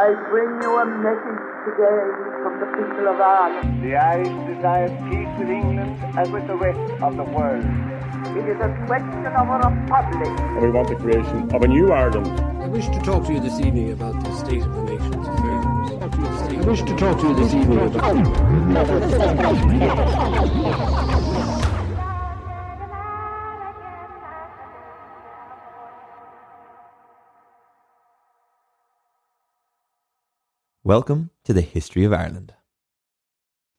I bring you a message today from the people of Ireland. The Irish desire peace with England and with the rest of the world. It is a question of a republic. And we want the creation of a new Ireland. I wish to talk to you this evening about the state of the nation's affairs. I wish to talk to you this evening about... Welcome to the History of Ireland.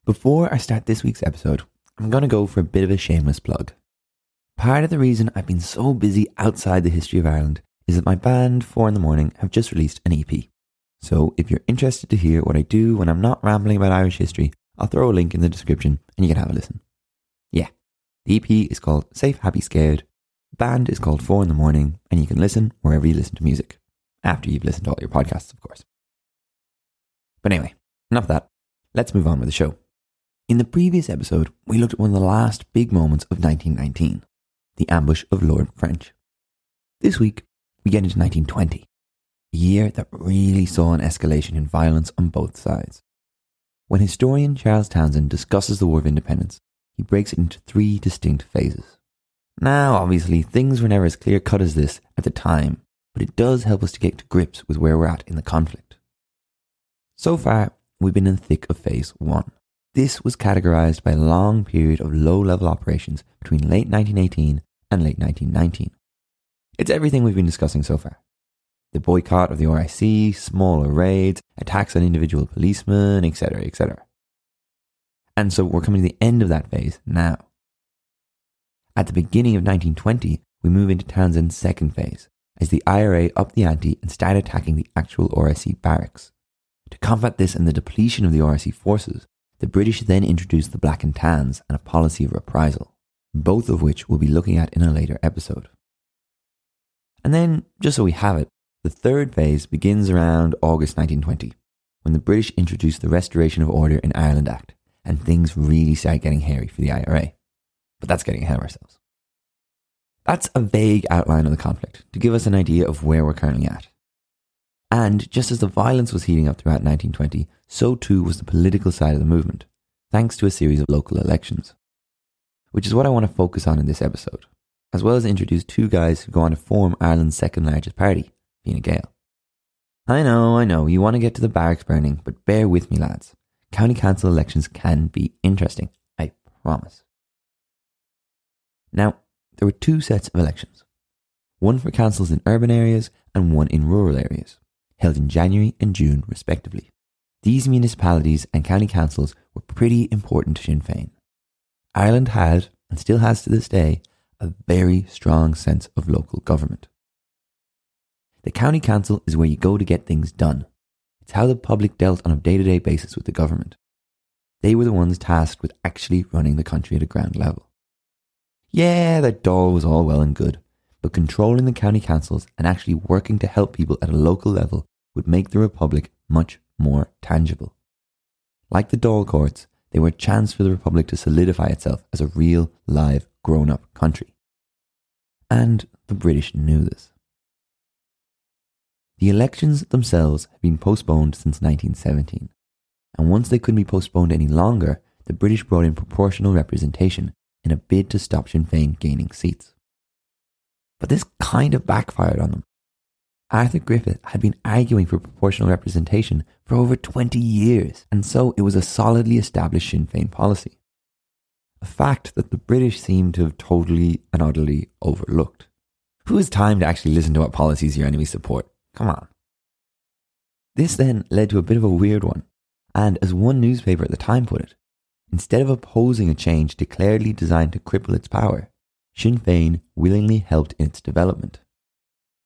Before I start this week's episode, I'm going to go for a bit of a shameless plug. Part of the reason I've been so busy outside the history of Ireland is that my band, 4 in the Morning, have just released an EP. So if you're interested to hear what I do when I'm not rambling about Irish history, I'll throw a link in the description and you can have a listen. Yeah, the EP is called Safe, Happy, Scared, the band is called 4 in the Morning, and you can listen wherever you listen to music. After you've listened to all your podcasts, of course. But anyway, enough of that. Let's move on with the show. In the previous episode, we looked at one of the last big moments of 1919, the ambush of Lord French. This week, we get into 1920, a year that really saw an escalation in violence on both sides. When historian Charles Townsend discusses the War of Independence, he breaks it into 3 distinct phases. Now, obviously, things were never as clear-cut as this at the time, but it does help us to get to grips with where we're at in the conflict. So far, we've been in the thick of Phase 1. This was categorised by a long period of low-level operations between late 1918 and late 1919. It's everything we've been discussing so far. The boycott of the RIC, smaller raids, attacks on individual policemen, etc., etc. And so we're coming to the end of that phase now. At the beginning of 1920, we move into Townsend's second phase, as the IRA upped the ante and started attacking the actual RIC barracks. To combat this and the depletion of the RIC forces, the British then introduced the Black and Tans and a policy of reprisal, both of which we'll be looking at in a later episode. And then, just so we have it, the third phase begins around August 1920, when the British introduced the Restoration of Order in Ireland Act, and things really started getting hairy for the IRA. But that's getting ahead of ourselves. That's a vague outline of the conflict, to give us an idea of where we're currently at. And just as the violence was heating up throughout 1920, so too was the political side of the movement, thanks to a series of local elections. Which is what I want to focus on in this episode, as well as introduce 2 guys who go on to form Ireland's second largest party, Fine Gael. I know, you want to get to the barracks burning, but bear with me lads. County council elections can be interesting, I promise. Now, there were 2 sets of elections. One for councils in urban areas and one in rural areas, held in January and June respectively. These municipalities and county councils were pretty important to Sinn Féin. Ireland had, and still has to this day, a very strong sense of local government. The county council is where you go to get things done. It's how the public dealt on a day-to-day basis with the government. They were the ones tasked with actually running the country at a ground level. Yeah, that Dáil was all well and good, but controlling the county councils and actually working to help people at a local level would make the Republic much more tangible. Like the Dáil courts, they were a chance for the Republic to solidify itself as a real, live, grown-up country. And the British knew this. The elections themselves had been postponed since 1917, and once they couldn't be postponed any longer, the British brought in proportional representation in a bid to stop Sinn Féin gaining seats. But this kind of backfired on them. Arthur Griffith had been arguing for proportional representation for over 20 years, and so it was a solidly established Sinn Féin policy. A fact that the British seemed to have totally and utterly overlooked. Who has time to actually listen to what policies your enemies support? Come on. This then led to a bit of a weird one, and as one newspaper at the time put it, instead of opposing a change declaredly designed to cripple its power, Sinn Féin willingly helped in its development.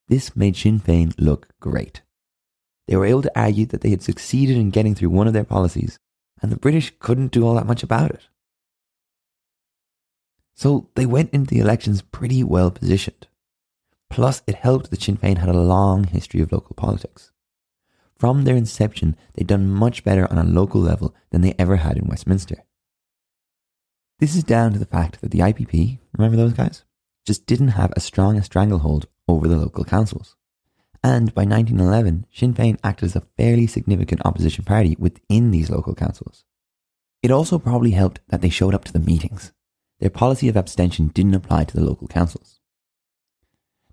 This made Sinn Féin look great. They were able to argue that they had succeeded in getting through one of their policies, and the British couldn't do all that much about it. So they went into the elections pretty well positioned. Plus, it helped that Sinn Féin had a long history of local politics. From their inception, they'd done much better on a local level than they ever had in Westminster. This is down to the fact that the IPP, remember those guys, just didn't have as strong a stranglehold over the local councils. And by 1911, Sinn Féin acted as a fairly significant opposition party within these local councils. It also probably helped that they showed up to the meetings. Their policy of abstention didn't apply to the local councils.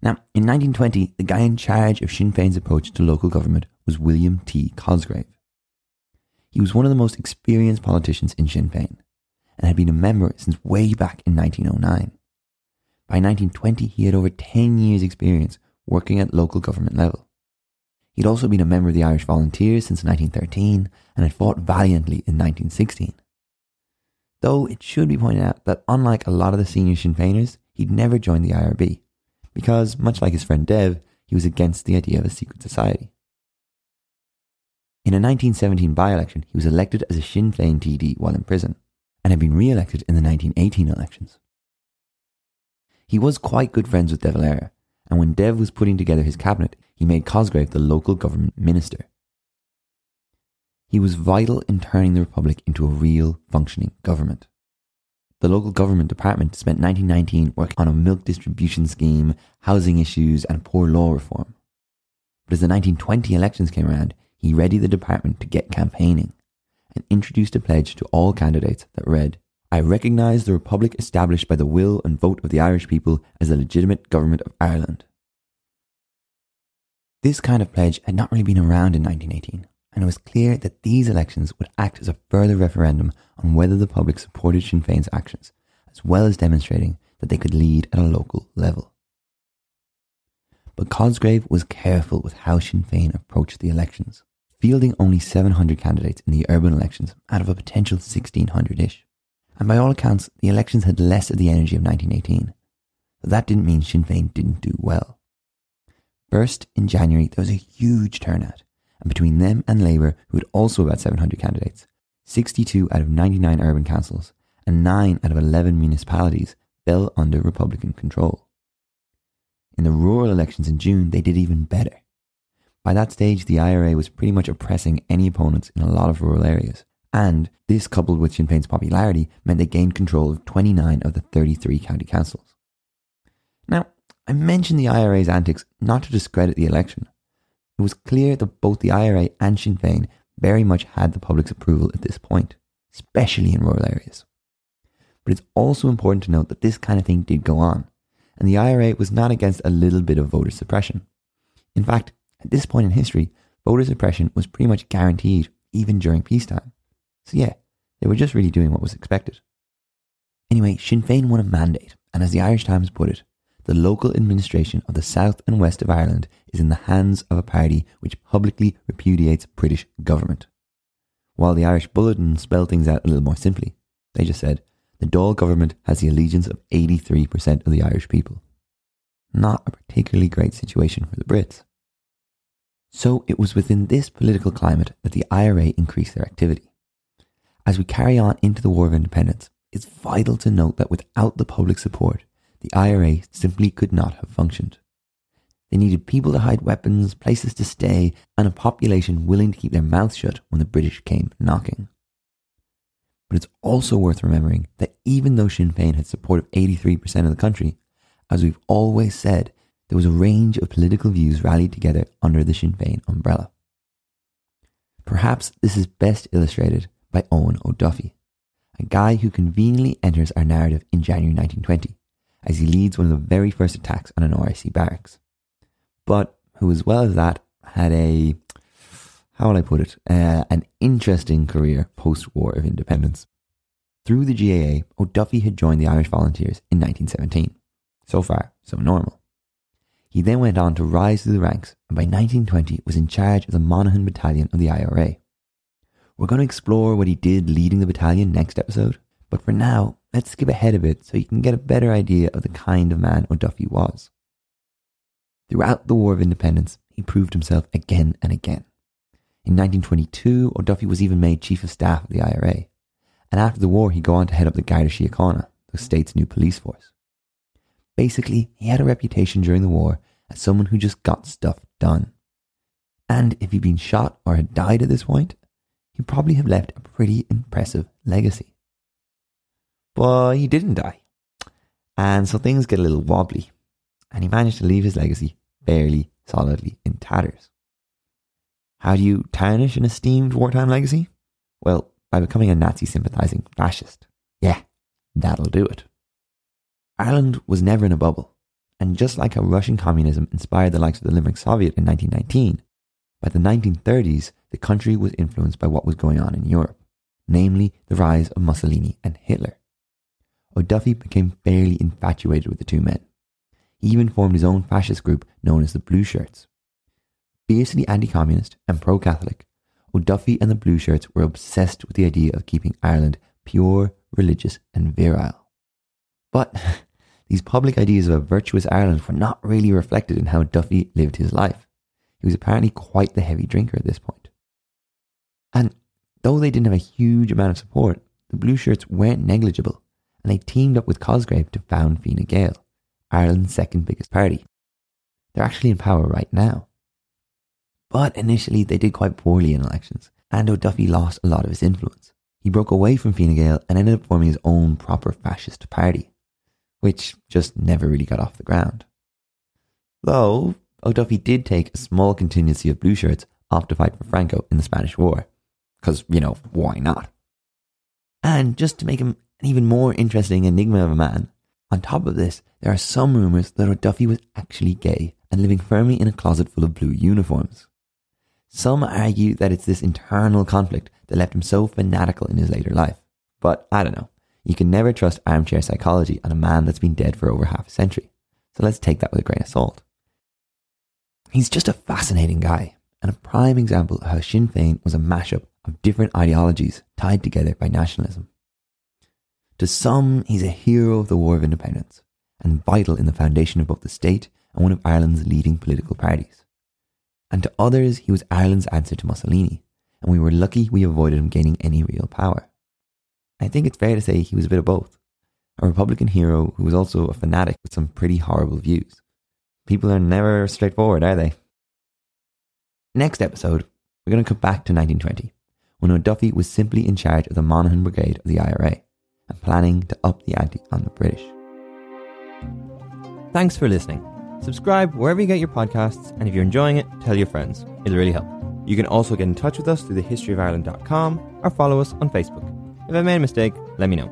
Now, in 1920, the guy in charge of Sinn Féin's approach to local government was William T. Cosgrave. He was one of the most experienced politicians in Sinn Féin, and had been a member since way back in 1909. By 1920, he had over 10 years' experience working at local government level. He'd also been a member of the Irish Volunteers since 1913, and had fought valiantly in 1916. Though it should be pointed out that unlike a lot of the senior Sinn Féiners, he'd never joined the IRB, because, much like his friend Dev, he was against the idea of a secret society. In a 1917 by-election, he was elected as a Sinn Féin TD while in prison, and had been re-elected in the 1918 elections. He was quite good friends with De Valera, and when Dev was putting together his cabinet, he made Cosgrave the local government minister. He was vital in turning the Republic into a real, functioning government. The local government department spent 1919 working on a milk distribution scheme, housing issues, and poor law reform. But as the 1920 elections came around, he readied the department to get campaigning, and introduced a pledge to all candidates that read, "I recognise the Republic established by the will and vote of the Irish people as the legitimate government of Ireland." This kind of pledge had not really been around in 1918, and it was clear that these elections would act as a further referendum on whether the public supported Sinn Féin's actions, as well as demonstrating that they could lead at a local level. But Cosgrave was careful with how Sinn Féin approached the elections, fielding only 700 candidates in the urban elections out of a potential 1,600-ish. And by all accounts, the elections had less of the energy of 1918. But that didn't mean Sinn Féin didn't do well. First, in January, there was a huge turnout, and between them and Labour, who had also about 700 candidates, 62 out of 99 urban councils and 9 out of 11 municipalities fell under Republican control. In the rural elections in June, they did even better. By that stage, the IRA was pretty much oppressing any opponents in a lot of rural areas, and this, coupled with Sinn Féin's popularity, meant they gained control of 29 of the 33 county councils. Now, I mention the IRA's antics not to discredit the election. It was clear that both the IRA and Sinn Féin very much had the public's approval at this point, especially in rural areas. But it's also important to note that this kind of thing did go on, and the IRA was not against a little bit of voter suppression. In fact, at this point in history, voter suppression was pretty much guaranteed, even during peacetime. So yeah, they were just really doing what was expected. Anyway, Sinn Féin won a mandate, and as the Irish Times put it, "The local administration of the south and west of Ireland is in the hands of a party which publicly repudiates British government." While the Irish Bulletin spelled things out a little more simply, they just said, "The Dáil government has the allegiance of 83% of the Irish people." Not a particularly great situation for the Brits. So it was within this political climate that the IRA increased their activity. As we carry on into the War of Independence, it's vital to note that without the public support, the IRA simply could not have functioned. They needed people to hide weapons, places to stay, and a population willing to keep their mouths shut when the British came knocking. But it's also worth remembering that even though Sinn Féin had support of 83% of the country, as we've always said, there was a range of political views rallied together under the Sinn Féin umbrella. Perhaps this is best illustrated by Eoin O'Duffy, a guy who conveniently enters our narrative in January 1920, as he leads one of the very first attacks on an RIC barracks, but who, as well as that, had a, an interesting career post-War of Independence. Through the GAA, O'Duffy had joined the Irish Volunteers in 1917. So far, so normal. He then went on to rise through the ranks, and by 1920 was in charge of the Monaghan Battalion of the IRA. We're going to explore what he did leading the battalion next episode, but for now, let's skip ahead a bit so you can get a better idea of the kind of man O'Duffy was. Throughout the War of Independence, he proved himself again and again. In 1922, O'Duffy was even made Chief of Staff of the IRA, and after the war he'd go on to head up the Garda Síochána, the state's new police force. Basically, he had a reputation during the war as someone who just got stuff done. And if he'd been shot or had died at this point, he'd probably have left a pretty impressive legacy. But he didn't die, and so things get a little wobbly, and he managed to leave his legacy fairly solidly in tatters. How do you tarnish an esteemed wartime legacy? Well, by becoming a Nazi-sympathising fascist. Yeah, that'll do it. Ireland was never in a bubble, and just like how Russian communism inspired the likes of the Limerick Soviet in 1919, by the 1930s, the country was influenced by what was going on in Europe, namely the rise of Mussolini and Hitler. O'Duffy became fairly infatuated with the two men. He even formed his own fascist group known as the Blue Shirts. Fiercely anti-communist and pro-Catholic, O'Duffy and the Blue Shirts were obsessed with the idea of keeping Ireland pure, religious and virile. But these public ideas of a virtuous Ireland were not really reflected in how Duffy lived his life. He was apparently quite the heavy drinker at this point. And though they didn't have a huge amount of support, the Blue Shirts weren't negligible, and they teamed up with Cosgrave to found Fine Gael, Ireland's second biggest party. They're actually in power right now. But initially they did quite poorly in elections, and O'Duffy lost a lot of his influence. He broke away from Fine Gael and ended up forming his own proper fascist party, which just never really got off the ground. Though, O'Duffy did take a small contingency of Blue Shirts off to fight for Franco in the Spanish War, because, you know, why not? And just to make him an even more interesting enigma of a man, on top of this, there are some rumours that O'Duffy was actually gay and living firmly in a closet full of blue uniforms. Some argue that it's this internal conflict that left him so fanatical in his later life. But I don't know. You can never trust armchair psychology on a man that's been dead for over half a century. So let's take that with a grain of salt. He's just a fascinating guy, and a prime example of how Sinn Féin was a mashup of different ideologies tied together by nationalism. To some, he's a hero of the War of Independence, and vital in the foundation of both the state and one of Ireland's leading political parties. And to others, he was Ireland's answer to Mussolini, and we were lucky we avoided him gaining any real power. I think it's fair to say he was a bit of both, a Republican hero who was also a fanatic with some pretty horrible views. People are never straightforward, are they? Next episode, we're going to come back to 1920, when O'Duffy was simply in charge of the Monaghan Brigade of the IRA, and planning to up the ante on the British. Thanks for listening. Subscribe wherever you get your podcasts, and if you're enjoying it, tell your friends. It'll really help. You can also get in touch with us through thehistoryofireland.com or follow us on Facebook. If I made a mistake, let me know.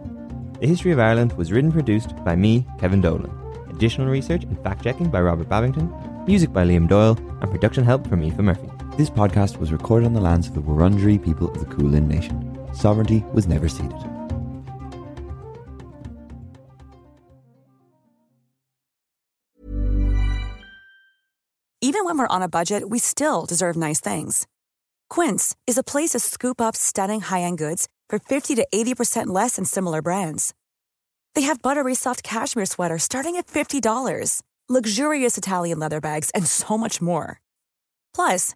The History of Ireland was written and produced by me, Kevin Dolan. Additional research and fact-checking by Robert Babington, music by Liam Doyle, and production help from Aoife Murphy. This podcast was recorded on the lands of the Wurundjeri people of the Kulin Nation. Sovereignty was never ceded. Even when we're on a budget, we still deserve nice things. Quince is a place to scoop up stunning high-end goods for 50 to 80% less than similar brands. They have buttery soft cashmere sweaters starting at $50, luxurious Italian leather bags, and so much more. Plus,